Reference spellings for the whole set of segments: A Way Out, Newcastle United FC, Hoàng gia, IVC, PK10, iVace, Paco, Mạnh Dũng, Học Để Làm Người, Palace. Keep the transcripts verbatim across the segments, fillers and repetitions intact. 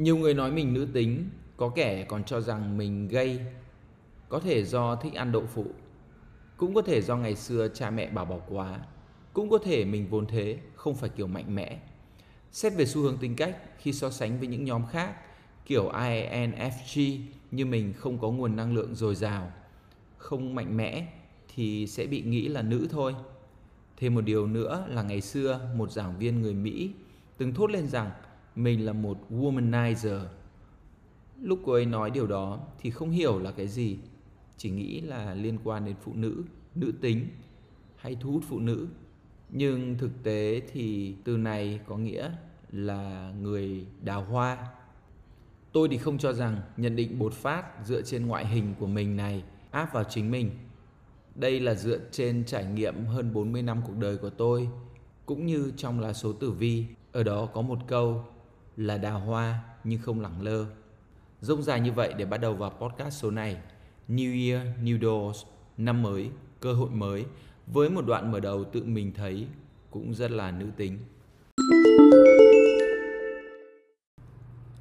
Nhiều người nói mình nữ tính, có kẻ còn cho rằng mình gay. Có thể do thích ăn đậu phụ, cũng có thể do ngày xưa cha mẹ bảo bỏ quá, cũng có thể mình vốn thế, không phải kiểu mạnh mẽ. Xét về xu hướng tính cách, khi so sánh với những nhóm khác, kiểu I N F J như mình không có nguồn năng lượng dồi dào, không mạnh mẽ thì sẽ bị nghĩ là nữ thôi. Thêm một điều nữa là ngày xưa một giảng viên người Mỹ từng thốt lên rằng mình là một womanizer. Lúc cô ấy nói điều đó thì không hiểu là cái gì, chỉ nghĩ là liên quan đến phụ nữ, nữ tính hay thu hút phụ nữ. Nhưng thực tế thì từ này có nghĩa là người đào hoa. Tôi thì không cho rằng nhận định bột phát dựa trên ngoại hình của mình này áp vào chính mình. Đây là dựa trên trải nghiệm hơn bốn mươi năm cuộc đời của tôi, cũng như trong lá số tử vi. Ở đó có một câu là đào hoa nhưng không lẳng lơ. Rông dài như vậy để bắt đầu vào podcast số này. New Year, New Doors, năm mới, cơ hội mới, với một đoạn mở đầu tự mình thấy cũng rất là nữ tính.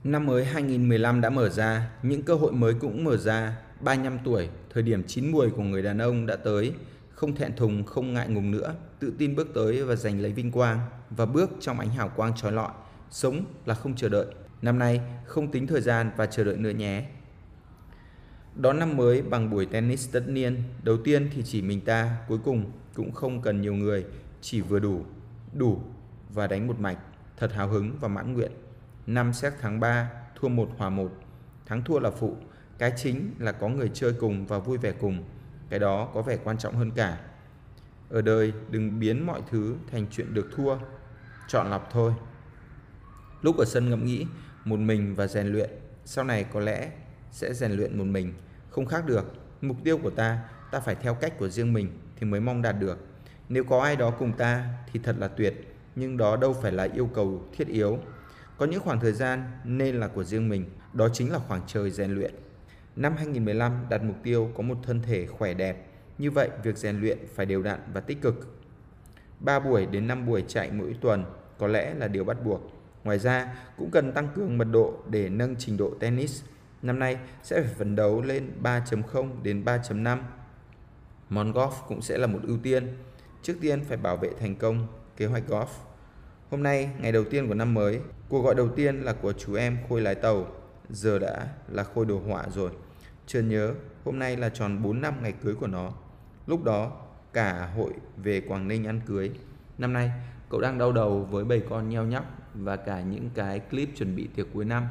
Năm mới hai không một năm đã mở ra, những cơ hội mới cũng mở ra. Ba mươi lăm tuổi, thời điểm chín muồi của người đàn ông đã tới, không thẹn thùng, không ngại ngùng nữa, tự tin bước tới và giành lấy vinh quang, và bước trong ánh hào quang chói lọi. Sống là không chờ đợi. Năm nay không tính thời gian và chờ đợi nữa nhé. Đón năm mới bằng buổi tennis tất niên. Đầu tiên thì chỉ mình ta, cuối cùng cũng không cần nhiều người, chỉ vừa đủ, đủ và đánh một mạch, thật hào hứng và mãn nguyện. Năm xét thắng ba, thua một hòa một, thắng thua là phụ, cái chính là có người chơi cùng và vui vẻ cùng, cái đó có vẻ quan trọng hơn cả. Ở đời đừng biến mọi thứ thành chuyện được thua, chọn lọc thôi. Lúc ở sân ngẫm nghĩ, một mình và rèn luyện, sau này có lẽ sẽ rèn luyện một mình, không khác được. Mục tiêu của ta, ta phải theo cách của riêng mình thì mới mong đạt được. Nếu có ai đó cùng ta thì thật là tuyệt, nhưng đó đâu phải là yêu cầu thiết yếu. Có những khoảng thời gian nên là của riêng mình, đó chính là khoảng trời rèn luyện. Năm hai không một năm đặt mục tiêu có một thân thể khỏe đẹp, như vậy việc rèn luyện phải đều đặn và tích cực. ba buổi đến năm buổi chạy mỗi tuần có lẽ là điều bắt buộc. Ngoài ra cũng cần tăng cường mật độ để nâng trình độ tennis. Năm nay sẽ phải phấn đấu lên ba chấm không đến ba chấm năm. Món golf cũng sẽ là một ưu tiên. Trước tiên phải bảo vệ thành công kế hoạch golf. Hôm nay, ngày đầu tiên của năm mới, cuộc gọi đầu tiên là của chú em Khôi lái tàu, giờ đã là Khôi đồ họa rồi. Chợt nhớ, hôm nay là tròn bốn năm ngày cưới của nó. Lúc đó, cả hội về Quảng Ninh ăn cưới. Năm nay, cậu đang đau đầu với bầy con nheo nhóc và cả những cái clip chuẩn bị tiệc cuối năm.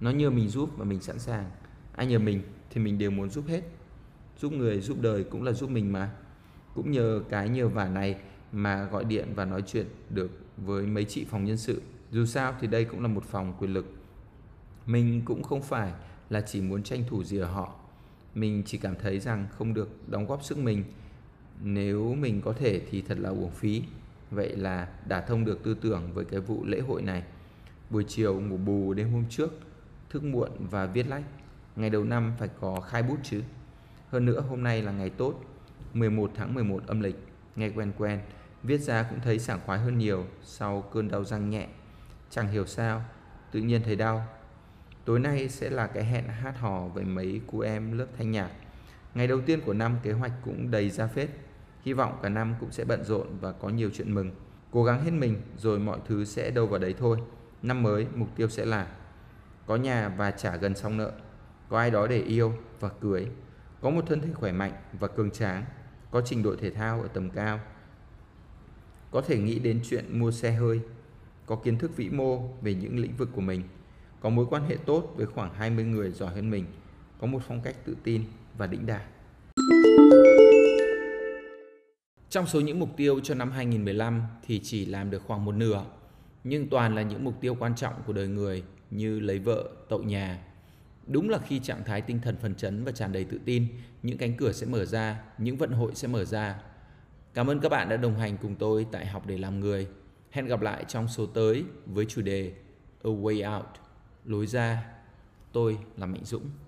Nó nhờ mình giúp và mình sẵn sàng. Ai nhờ mình thì mình đều muốn giúp hết. Giúp người, giúp đời cũng là giúp mình mà. Cũng nhờ cái nhờ vả này mà gọi điện và nói chuyện được với mấy chị phòng nhân sự. Dù sao thì đây cũng là một phòng quyền lực. Mình cũng không phải là chỉ muốn tranh thủ gì ở họ. Mình chỉ cảm thấy rằng không được đóng góp sức mình. Nếu mình có thể thì thật là uổng phí. Vậy là đã thông được tư tưởng với cái vụ lễ hội này. Buổi chiều ngủ bù đêm hôm trước, thức muộn và viết lách. Ngày đầu năm phải có khai bút chứ. Hơn nữa hôm nay là ngày tốt, mười một tháng mười một âm lịch. Nghe quen quen, viết ra cũng thấy sảng khoái hơn nhiều sau cơn đau răng nhẹ. Chẳng hiểu sao, tự nhiên thấy đau. Tối nay sẽ là cái hẹn hát hò với mấy cô em lớp thanh nhạc. Ngày đầu tiên của năm kế hoạch cũng đầy ra phết. Hy vọng cả năm cũng sẽ bận rộn và có nhiều chuyện mừng. Cố gắng hết mình rồi mọi thứ sẽ đâu vào đấy thôi. Năm mới mục tiêu sẽ là có nhà và trả gần xong nợ, có ai đó để yêu và cưới, có một thân thể khỏe mạnh và cường tráng, có trình độ thể thao ở tầm cao, có thể nghĩ đến chuyện mua xe hơi, có kiến thức vĩ mô về những lĩnh vực của mình, có mối quan hệ tốt với khoảng hai mươi người giỏi hơn mình, có một phong cách tự tin và đĩnh đạc. Trong số những mục tiêu cho năm hai không một năm thì chỉ làm được khoảng một nửa, nhưng toàn là những mục tiêu quan trọng của đời người như lấy vợ, tậu nhà. Đúng là khi trạng thái tinh thần phấn chấn và tràn đầy tự tin, những cánh cửa sẽ mở ra, những vận hội sẽ mở ra. Cảm ơn các bạn đã đồng hành cùng tôi tại Học Để Làm Người. Hẹn gặp lại trong số tới với chủ đề A Way Out, lối ra. Tôi là Mạnh Dũng.